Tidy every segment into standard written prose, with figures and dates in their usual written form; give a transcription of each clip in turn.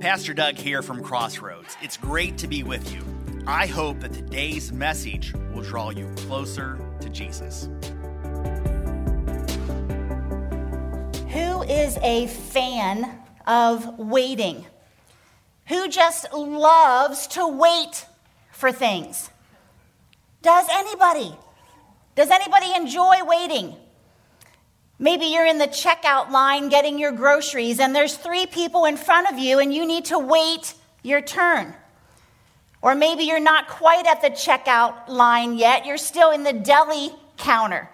Pastor Doug here from Crossroads. It's great to be with you. I hope that today's message will draw you closer to Jesus. Who is a fan of waiting? Who just loves to wait for things? Does anybody? Does anybody enjoy waiting? Maybe you're in the checkout line getting your groceries and there's three people in front of you and you need to wait your turn. Or maybe you're not quite at the checkout line yet. You're still in the deli counter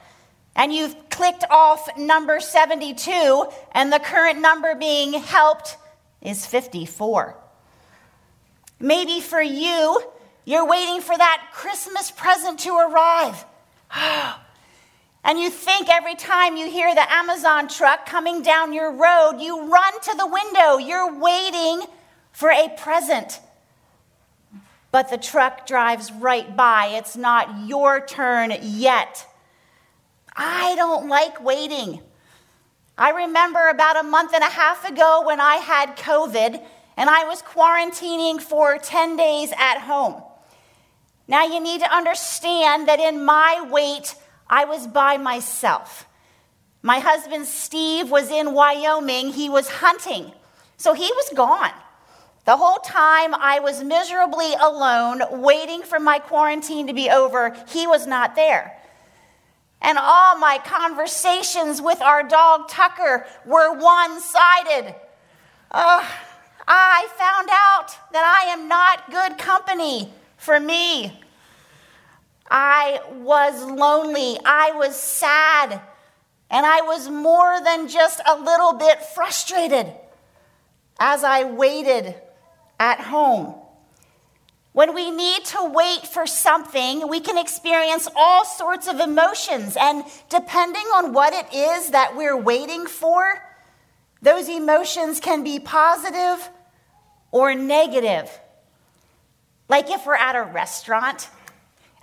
and you've clicked off number 72 and the current number being helped is 54. Maybe for you, you're waiting for that Christmas present to arrive. And you think every time you hear the Amazon truck coming down your road, you run to the window. You're waiting for a present. But the truck drives right by. It's not your turn yet. I don't like waiting. I remember about a month and a half ago when I had COVID and I was quarantining for 10 days at home. Now you need to understand that in my wait, I was by myself. My husband, Steve, was in Wyoming. He was hunting, so he was gone. The whole time I was miserably alone, waiting for my quarantine to be over. He was not there. And all my conversations with our dog, Tucker, were one-sided. I found out that I am not good company for me. I was lonely, I was sad, and I was more than just a little bit frustrated as I waited at home. When we need to wait for something, we can experience all sorts of emotions, and depending on what it is that we're waiting for, those emotions can be positive or negative. Like if we're at a restaurant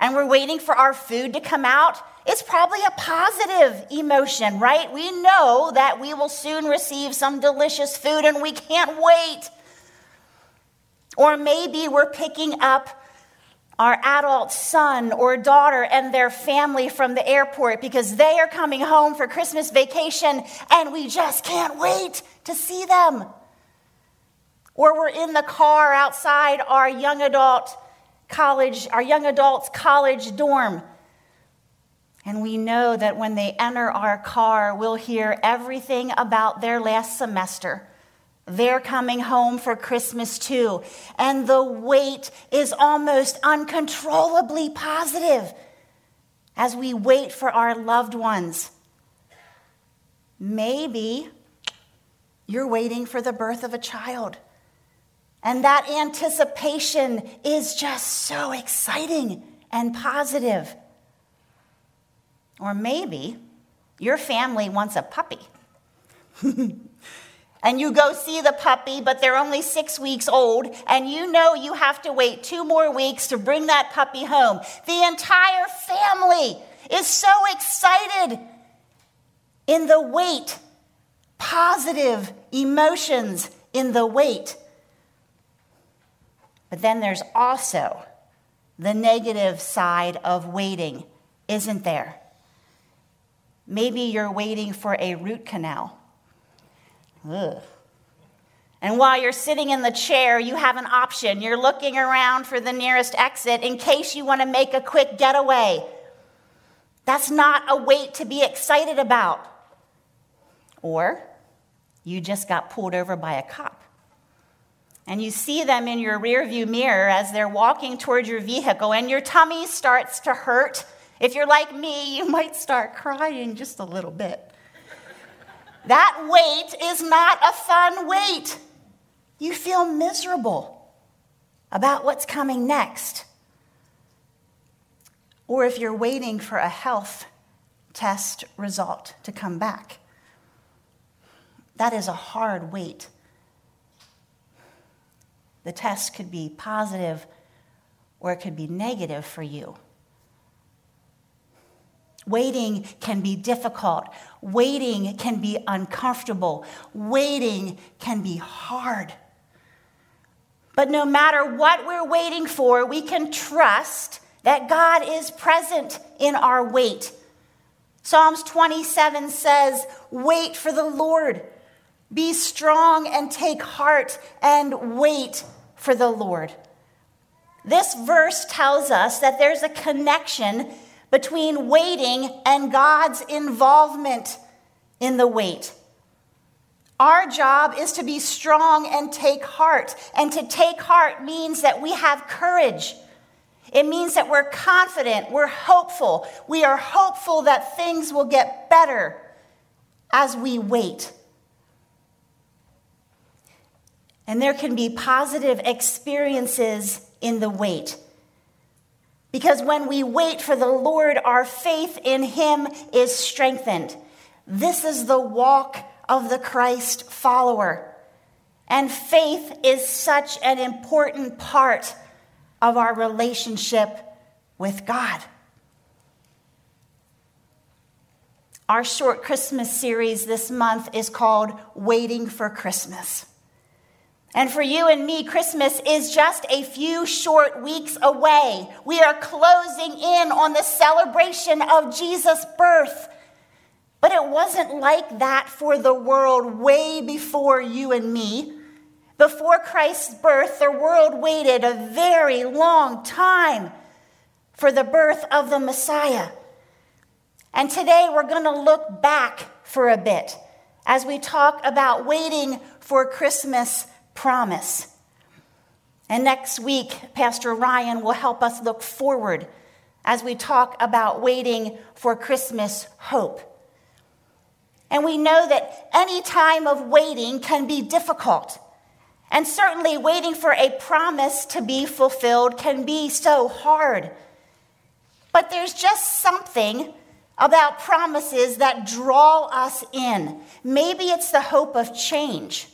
and we're waiting for our food to come out, it's probably a positive emotion, right? We know that we will soon receive some delicious food and we can't wait. Or maybe we're picking up our adult son or daughter and their family from the airport because they are coming home for Christmas vacation and we just can't wait to see them. Or we're in the car outside our young adult's college dorm. And we know that when they enter our car, we'll hear everything about their last semester. They're coming home for Christmas too. And the wait is almost uncontrollably positive as we wait for our loved ones. Maybe you're waiting for the birth of a child. And that anticipation is just so exciting and positive. Or maybe your family wants a puppy. And you go see the puppy, but they're only 6 weeks old, and you know you have to wait 2 more weeks to bring that puppy home. The entire family is so excited in the wait. Positive emotions in the wait. But then there's also the negative side of waiting, isn't there? Maybe you're waiting for a root canal. Ugh. And while you're sitting in the chair, you have an option. You're looking around for the nearest exit in case you want to make a quick getaway. That's not a wait to be excited about. Or you just got pulled over by a cop. And you see them in your rearview mirror as they're walking toward your vehicle, and your tummy starts to hurt. If you're like me, you might start crying just a little bit. That wait is not a fun wait. You feel miserable about what's coming next. Or if you're waiting for a health test result to come back, that is a hard wait. The test could be positive or it could be negative for you. Waiting can be difficult. Waiting can be uncomfortable. Waiting can be hard. But no matter what we're waiting for, we can trust that God is present in our wait. Psalms 27 says, "Wait for the Lord. Be strong and take heart and wait for the Lord." This verse tells us that there's a connection between waiting and God's involvement in the wait. Our job is to be strong and take heart. And to take heart means that we have courage. It means that we're confident, we're hopeful. We are hopeful that things will get better as we wait. And there can be positive experiences in the wait. Because when we wait for the Lord, our faith in him is strengthened. This is the walk of the Christ follower. And faith is such an important part of our relationship with God. Our short Christmas series this month is called Waiting for Christmas. And for you and me, Christmas is just a few short weeks away. We are closing in on the celebration of Jesus' birth. But it wasn't like that for the world way before you and me. Before Christ's birth, the world waited a very long time for the birth of the Messiah. And today we're going to look back for a bit as we talk about waiting for Christmas promise. And next week, Pastor Ryan will help us look forward as we talk about waiting for Christmas hope. And we know that any time of waiting can be difficult. And certainly waiting for a promise to be fulfilled can be so hard. But there's just something about promises that draw us in. Maybe it's the hope of change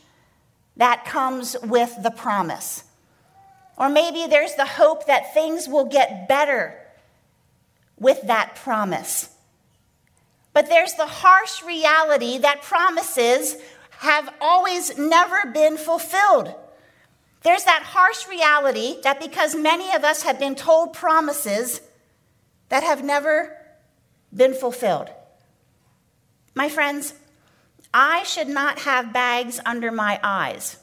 that comes with the promise. Or maybe there's the hope that things will get better with that promise. But there's the harsh reality that promises have always never been fulfilled. There's that harsh reality that because many of us have been told promises that have never been fulfilled. My friends, I should not have bags under my eyes.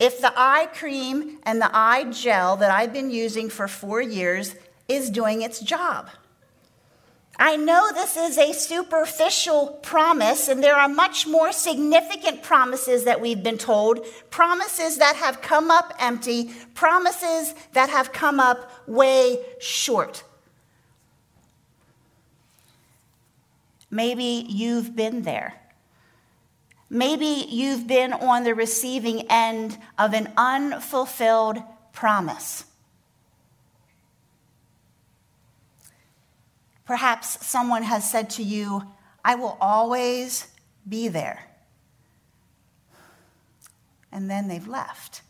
If the eye cream and the eye gel that I've been using for 4 years is doing its job. I know this is a superficial promise, and there are much more significant promises that we've been told, promises that have come up empty, promises that have come up way short. Maybe you've been there. Maybe you've been on the receiving end of an unfulfilled promise. Perhaps someone has said to you, "I will always be there." And then they've left.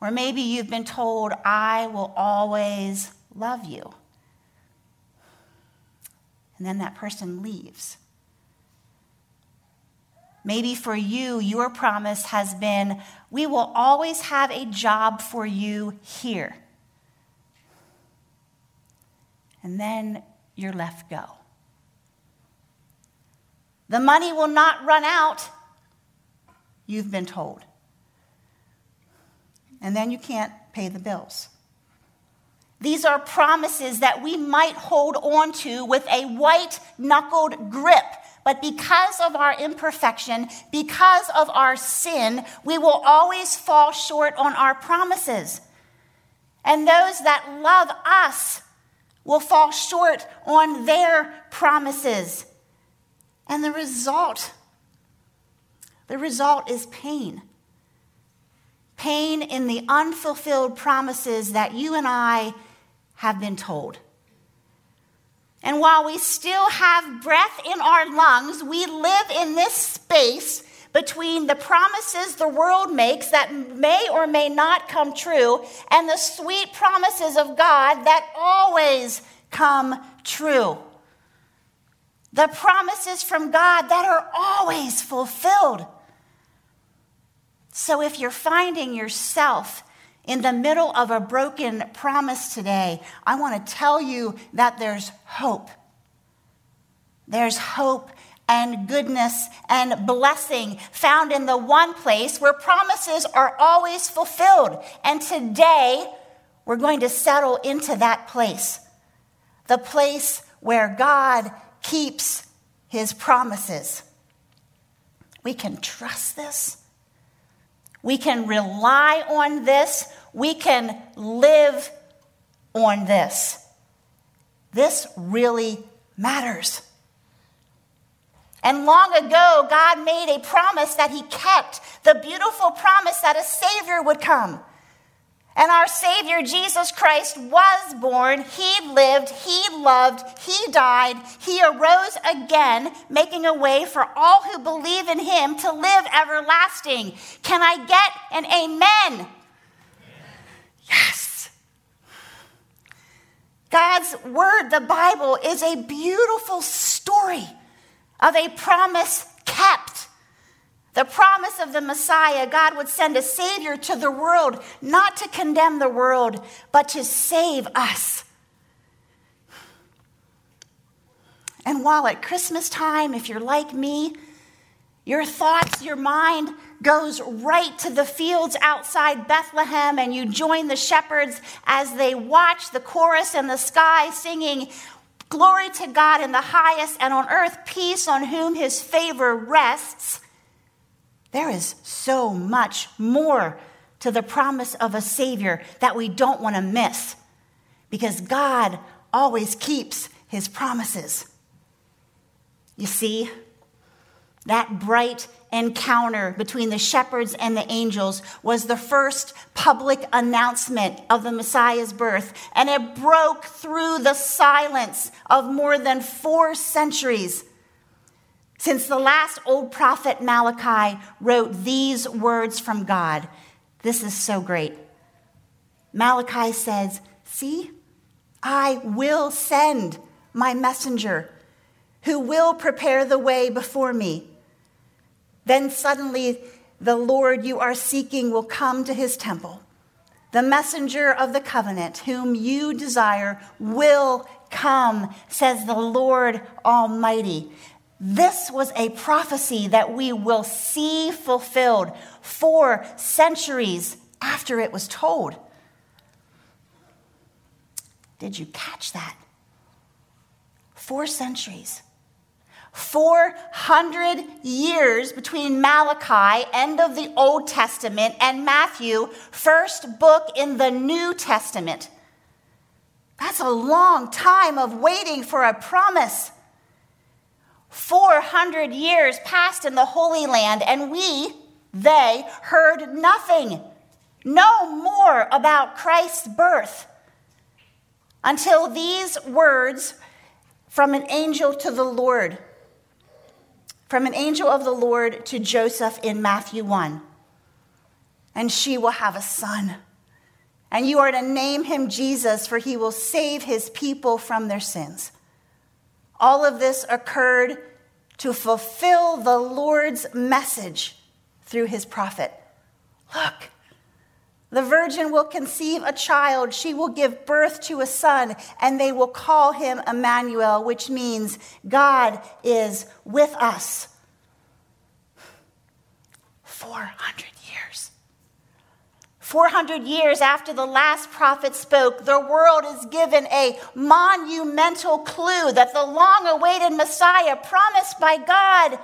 Or maybe you've been told, "I will always love you." And then that person leaves. Maybe for you, your promise has been, "We will always have a job for you here." And then you're left go. The money will not run out, you've been told. And then you can't pay the bills. These are promises that we might hold on to with a white-knuckled grip. But because of our imperfection, because of our sin, we will always fall short on our promises. And those that love us will fall short on their promises. And the result is pain. Pain in the unfulfilled promises that you and I have been told. And while we still have breath in our lungs, we live in this space between the promises the world makes that may or may not come true and the sweet promises of God that always come true. The promises from God that are always fulfilled. So if you're finding yourself in the middle of a broken promise today, I want to tell you that there's hope. There's hope and goodness and blessing found in the one place where promises are always fulfilled. And today, we're going to settle into that place, the place where God keeps his promises. We can trust this. We can rely on this. We can live on this. This really matters. And long ago, God made a promise that he kept, the beautiful promise that a Savior would come. And our Savior, Jesus Christ, was born. He lived, he loved, he died, he arose again, making a way for all who believe in him to live everlasting. Can I get an amen? Yes. God's word, the Bible, is a beautiful story of a promise kept. The promise of the Messiah, God would send a Savior to the world, not to condemn the world, but to save us. And while at Christmas time, if you're like me, your thoughts, your mind goes right to the fields outside Bethlehem, and you join the shepherds as they watch the chorus in the sky singing, "Glory to God in the highest, and on earth peace on whom his favor rests." There is so much more to the promise of a Savior that we don't want to miss, because God always keeps his promises. You see, that bright encounter between the shepherds and the angels was the first public announcement of the Messiah's birth, and it broke through the silence of more than 4 centuries. Since the last old prophet Malachi wrote these words from God, this is so great. Malachi says, "See, I will send my messenger who will prepare the way before me. Then suddenly the Lord you are seeking will come to his temple. The messenger of the covenant whom you desire will come, says the Lord Almighty." This was a prophecy that we will see fulfilled 4 centuries after it was told. Did you catch that? 4 centuries. 400 years between Malachi, end of the Old Testament, and Matthew, first book in the New Testament. That's a long time of waiting for a promise. 400 years passed in the Holy Land, and they heard nothing, no more about Christ's birth, until these words from an angel to the Lord, from an angel of the Lord to Joseph in Matthew 1. "And she will have a son, and you are to name him Jesus, for he will save his people from their sins." All of this occurred to fulfill the Lord's message through his prophet. "Look, the virgin will conceive a child. She will give birth to a son, and they will call him Emmanuel," which means God is with us. 400 years. 400 years after the last prophet spoke, the world is given a monumental clue that the long-awaited Messiah promised by God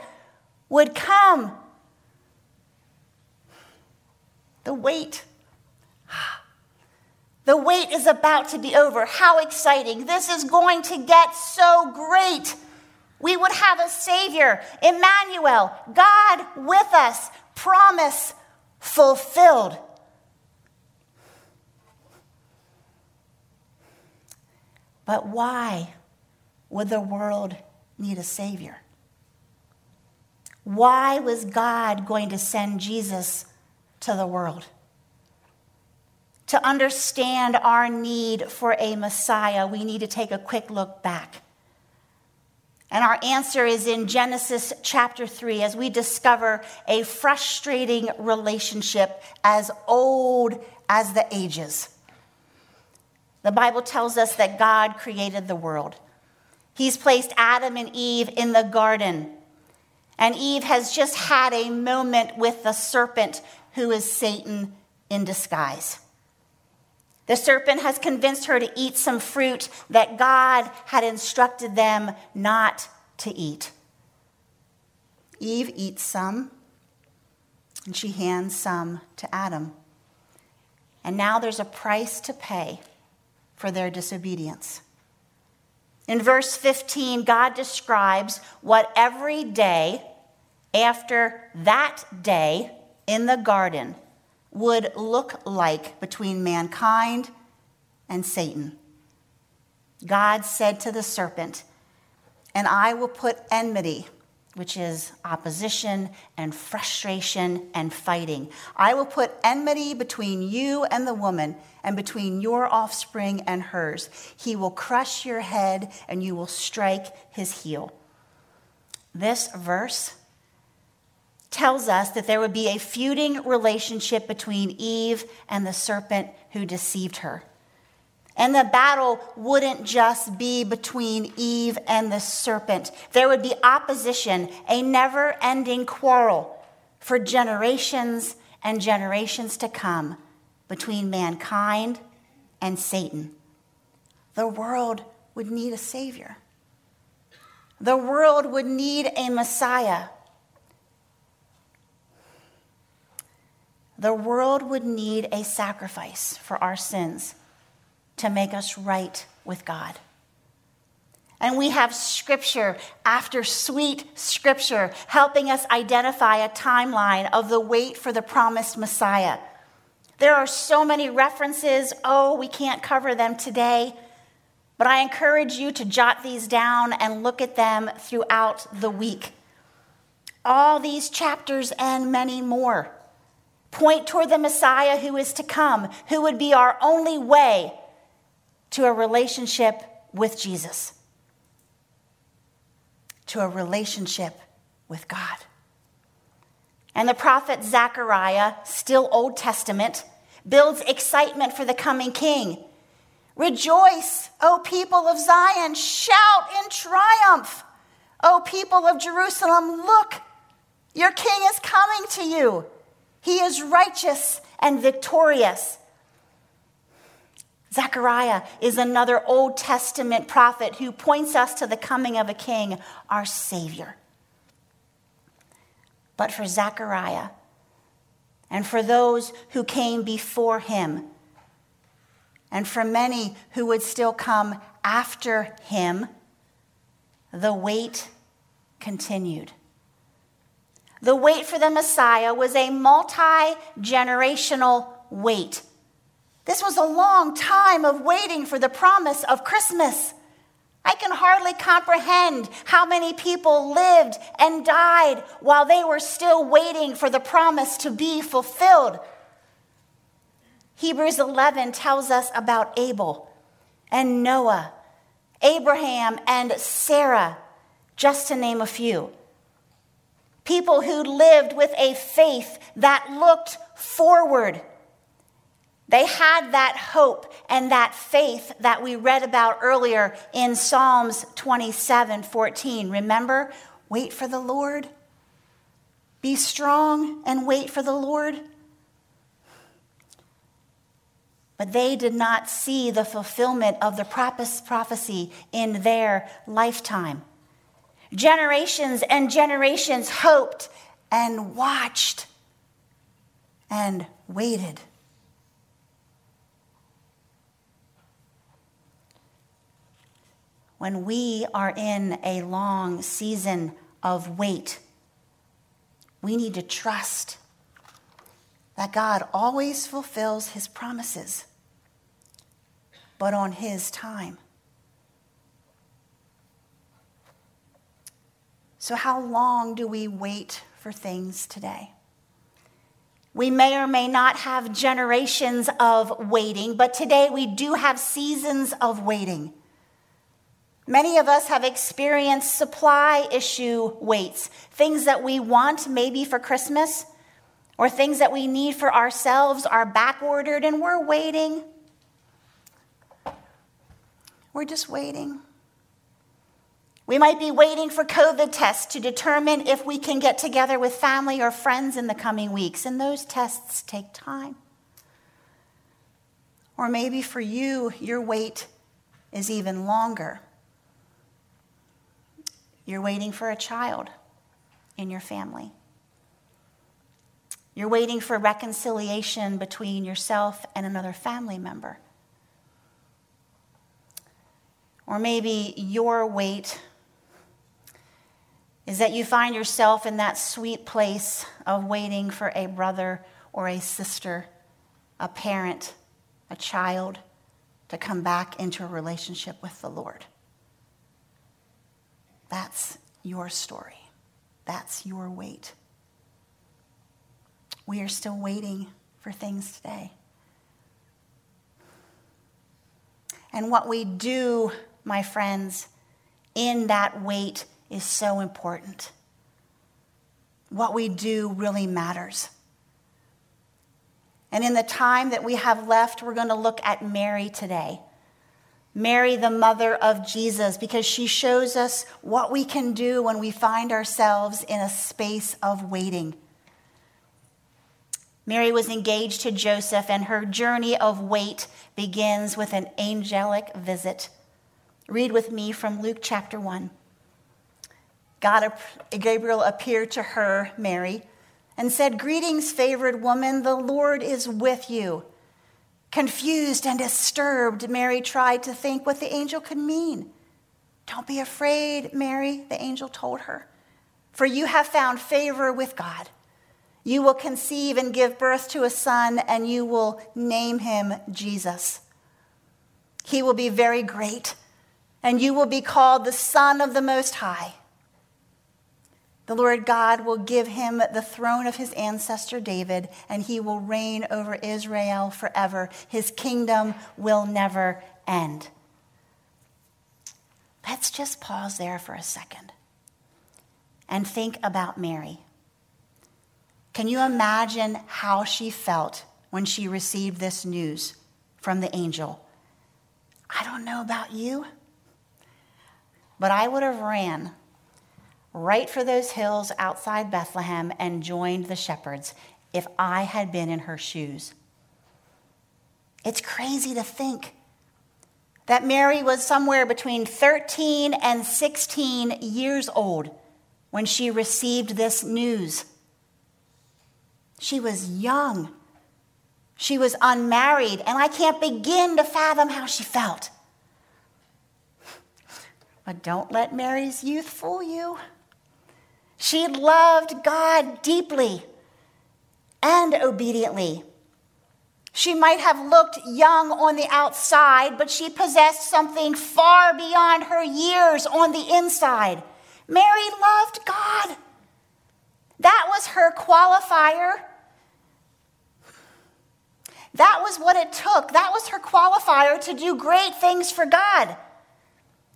would come. The wait is about to be over. How exciting. This is going to get so great. We would have a Savior, Emmanuel, God with us, promise fulfilled. But why would the world need a Savior? Why was God going to send Jesus to the world? To understand our need for a Messiah, we need to take a quick look back. And our answer is in Genesis chapter 3, as we discover a frustrating relationship as old as the ages. The Bible tells us that God created the world. He's placed Adam and Eve in the garden. And Eve has just had a moment with the serpent, who is Satan in disguise. The serpent has convinced her to eat some fruit that God had instructed them not to eat. Eve eats some, and she hands some to Adam. And now there's a price to pay for their disobedience. In verse 15, God describes what every day after that day in the garden would look like between mankind and Satan. God said to the serpent, "And I will put enmity," which is opposition and frustration and fighting. "I will put enmity between you and the woman, and between your offspring and hers. He will crush your head, and you will strike his heel." This verse tells us that there would be a feuding relationship between Eve and the serpent who deceived her. And the battle wouldn't just be between Eve and the serpent. There would be opposition, a never-ending quarrel for generations and generations to come between mankind and Satan. The world would need a savior. The world would need a Messiah. The world would need a sacrifice for our sins to make us right with God. And we have scripture after sweet scripture helping us identify a timeline of the wait for the promised Messiah. There are so many references. We can't cover them today. But I encourage you to jot these down and look at them throughout the week. All these chapters and many more point toward the Messiah who is to come, who would be our only way to a relationship with Jesus, to a relationship with God. And the prophet Zechariah, still Old Testament, builds excitement for the coming king. "Rejoice, O people of Zion, shout in triumph. O people of Jerusalem, look, your king is coming to you. He is righteous and victorious." Zechariah is another Old Testament prophet who points us to the coming of a king, our Savior. But for Zechariah and for those who came before him and for many who would still come after him, the wait continued. The wait for the Messiah was a multi-generational wait. This was a long time of waiting for the promise of Christmas. I can hardly comprehend how many people lived and died while they were still waiting for the promise to be fulfilled. Hebrews 11 tells us about Abel and Noah, Abraham and Sarah, just to name a few. People who lived with a faith that looked forward. They had that hope and that faith that we read about earlier in Psalms 27:14. Remember, wait for the Lord. Be strong and wait for the Lord. But they did not see the fulfillment of the prophecy in their lifetime. Generations and generations hoped and watched and waited. When we are in a long season of wait, we need to trust that God always fulfills his promises, but on his time. So how long do we wait for things today? We may or may not have generations of waiting, but today we do have seasons of waiting. Many of us have experienced supply issue waits, things that we want maybe for Christmas or things that we need for ourselves are back ordered and we're waiting. We're just waiting. We might be waiting for COVID tests to determine if we can get together with family or friends in the coming weeks, and those tests take time. Or maybe for you, your wait is even longer. You're waiting for a child in your family. You're waiting for reconciliation between yourself and another family member. Or maybe your wait is that you find yourself in that sweet place of waiting for a brother or a sister, a parent, a child to come back into a relationship with the Lord. That's your story. That's your wait. We are still waiting for things today. And what we do, my friends, in that wait is so important. What we do really matters. And in the time that we have left, we're going to look at Mary today. Mary, the mother of Jesus, because she shows us what we can do when we find ourselves in a space of waiting. Mary was engaged to Joseph, and her journey of wait begins with an angelic visit. Read with me from Luke chapter 1. Gabriel appeared to her, Mary, and said, "Greetings, favored woman, the Lord is with you." Confused and disturbed, Mary tried to think what the angel could mean. "Don't be afraid, Mary," the angel told her, "for you have found favor with God. You will conceive and give birth to a son, and you will name him Jesus. He will be very great, and you will be called the Son of the Most High. The Lord God will give him the throne of his ancestor David, and he will reign over Israel forever. His kingdom will never end." Let's just pause there for a second and think about Mary. Can you imagine how she felt when she received this news from the angel? I don't know about you, but I would have ran right for those hills outside Bethlehem and joined the shepherds if I had been in her shoes. It's crazy to think that Mary was somewhere between 13 and 16 years old when she received this news. She was young. She was unmarried, and I can't begin to fathom how she felt. But don't let Mary's youth fool you. She loved God deeply and obediently. She might have looked young on the outside, but she possessed something far beyond her years on the inside. Mary loved God. That was her qualifier. That was what it took. That was her qualifier to do great things for God.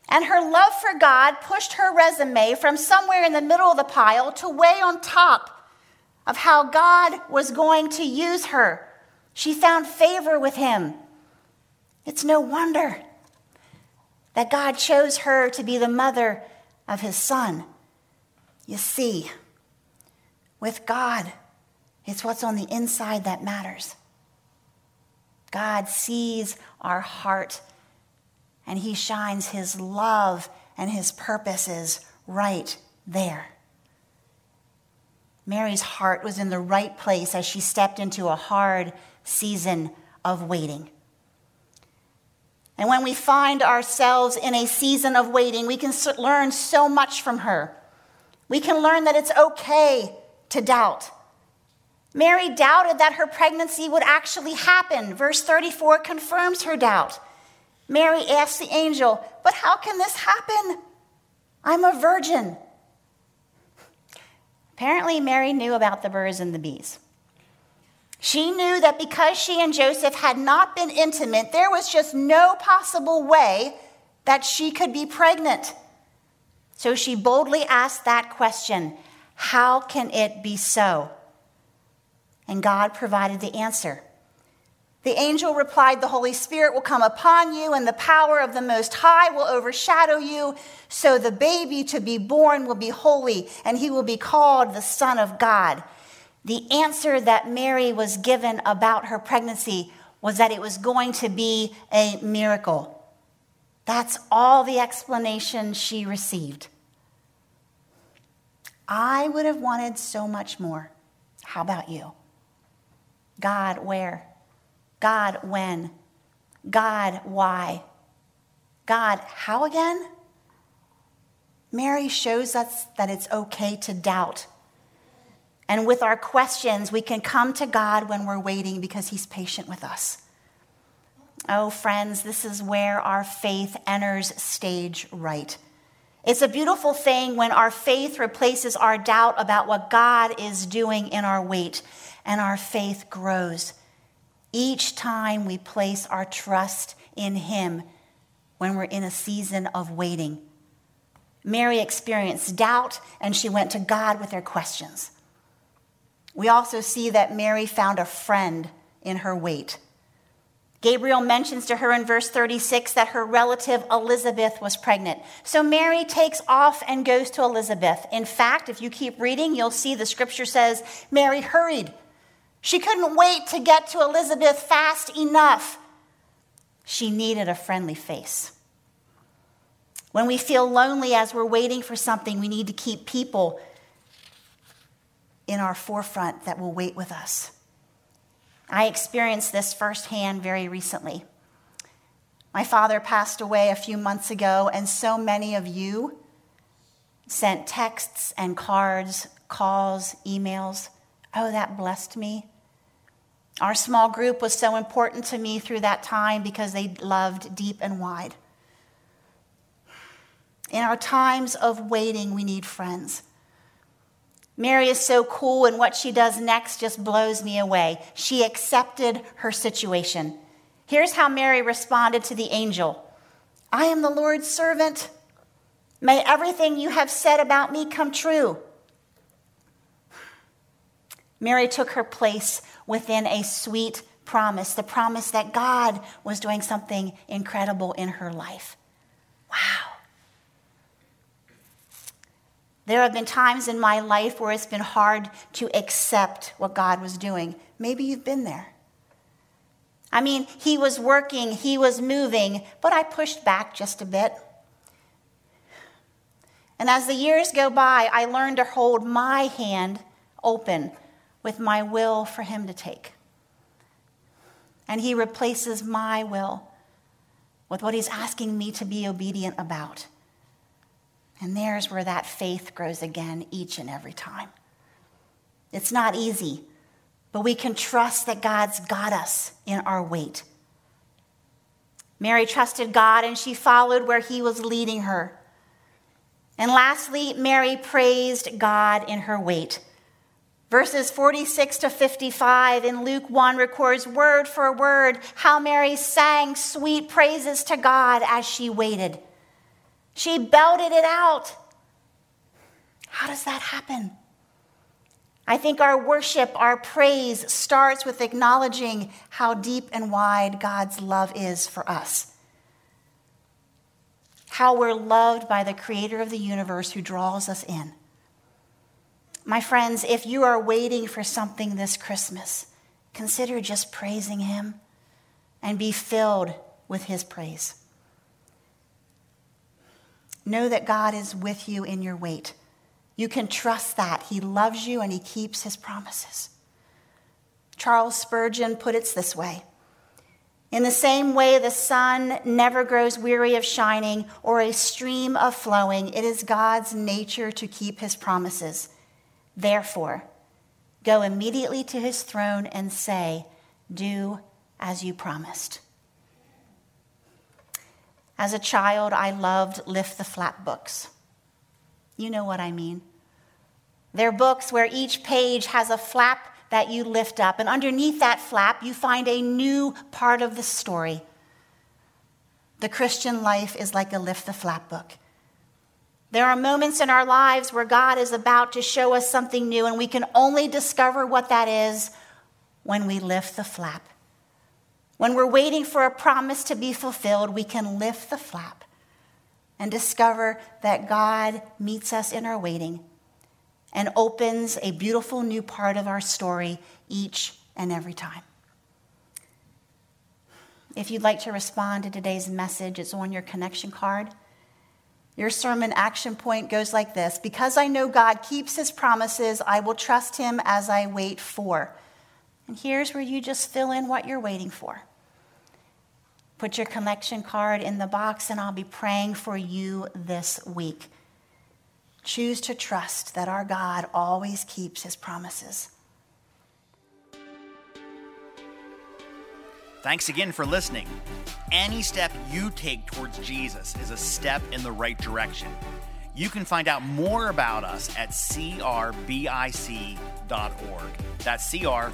And her love for God pushed her resume from somewhere in the middle of the pile to way on top of how God was going to use her. She found favor with him. It's no wonder that God chose her to be the mother of his son. You see, with God, it's what's on the inside that matters. God sees our heart, and he shines his love and his purposes right there. Mary's heart was in the right place as she stepped into a hard season of waiting. And when we find ourselves in a season of waiting, we can learn so much from her. We can learn that it's okay to doubt. Mary doubted that her pregnancy would actually happen. Verse 34 confirms her doubt. Mary asked the angel, "But how can this happen? I'm a virgin." Apparently, Mary knew about the birds and the bees. She knew that because she and Joseph had not been intimate, there was just no possible way that she could be pregnant. So she boldly asked that question, how can it be so? And God provided the answer. The angel replied, the Holy Spirit will come upon you, and the power of the Most High will overshadow you. So the baby to be born will be holy, and he will be called the Son of God. The answer that Mary was given about her pregnancy was that it was going to be a miracle. That's all the explanation she received. I would have wanted so much more. How about you? God, where? God, when? God, why? God, how again? Mary shows us that it's okay to doubt. And with our questions, we can come to God when we're waiting because he's patient with us. Oh, friends, this is where our faith enters stage right. It's a beautiful thing when our faith replaces our doubt about what God is doing in our wait, and our faith grows. Each time we place our trust in him when we're in a season of waiting. Mary experienced doubt, and she went to God with her questions. We also see that Mary found a friend in her wait. Gabriel mentions to her in verse 36 that her relative Elizabeth was pregnant. So Mary takes off and goes to Elizabeth. In fact, if you keep reading, you'll see the scripture says Mary hurried. She couldn't wait to get to Elizabeth fast enough. She needed a friendly face. When we feel lonely as we're waiting for something, we need to keep people in our forefront that will wait with us. I experienced this firsthand very recently. My father passed away a few months ago, and so many of you sent texts and cards, calls, emails. Oh, that blessed me. Our small group was so important to me through that time because they loved deep and wide. In our times of waiting, we need friends. Mary is so cool, and what she does next just blows me away. She accepted her situation. Here's how Mary responded to the angel. I am the Lord's servant. May everything you have said about me come true. Mary took her place within a sweet promise, the promise that God was doing something incredible in her life. Wow. There have been times in my life where it's been hard to accept what God was doing. Maybe you've been there. I mean, he was working, he was moving, but I pushed back just a bit. And as the years go by, I learned to hold my hand open with my will for him to take. And he replaces my will with what he's asking me to be obedient about. And there's where that faith grows again each and every time. It's not easy, but we can trust that God's got us in our wait. Mary trusted God, and she followed where he was leading her. And lastly, Mary praised God in her wait. Verses 46 to 55 in Luke 1 records word for word how Mary sang sweet praises to God as she waited. She belted it out. How does that happen? I think our worship, our praise starts with acknowledging how deep and wide God's love is for us. How we're loved by the creator of the universe who draws us in. My friends, if you are waiting for something this Christmas, consider just praising him and be filled with his praise. Know that God is with you in your wait. You can trust that. He loves you and he keeps his promises. Charles Spurgeon put it this way. In the same way the sun never grows weary of shining or a stream of flowing, it is God's nature to keep his promises. Therefore, go immediately to his throne and say, do as you promised. As a child, I loved Lift the Flap books. You know what I mean. They're books where each page has a flap that you lift up, and underneath that flap, you find a new part of the story. The Christian life is like a lift the flap book. There are moments in our lives where God is about to show us something new, and we can only discover what that is when we lift the flap. When we're waiting for a promise to be fulfilled, we can lift the flap and discover that God meets us in our waiting and opens a beautiful new part of our story each and every time. If you'd like to respond to today's message, it's on your connection card. Your sermon action point goes like this: because I know God keeps his promises, I will trust him as I wait for. And here's where you just fill in what you're waiting for. Put your connection card in the box, and I'll be praying for you this week. Choose to trust that our God always keeps his promises. Thanks again for listening. Any step you take towards Jesus is a step in the right direction. You can find out more about us at CRBIC.org. That's CRBIC.org.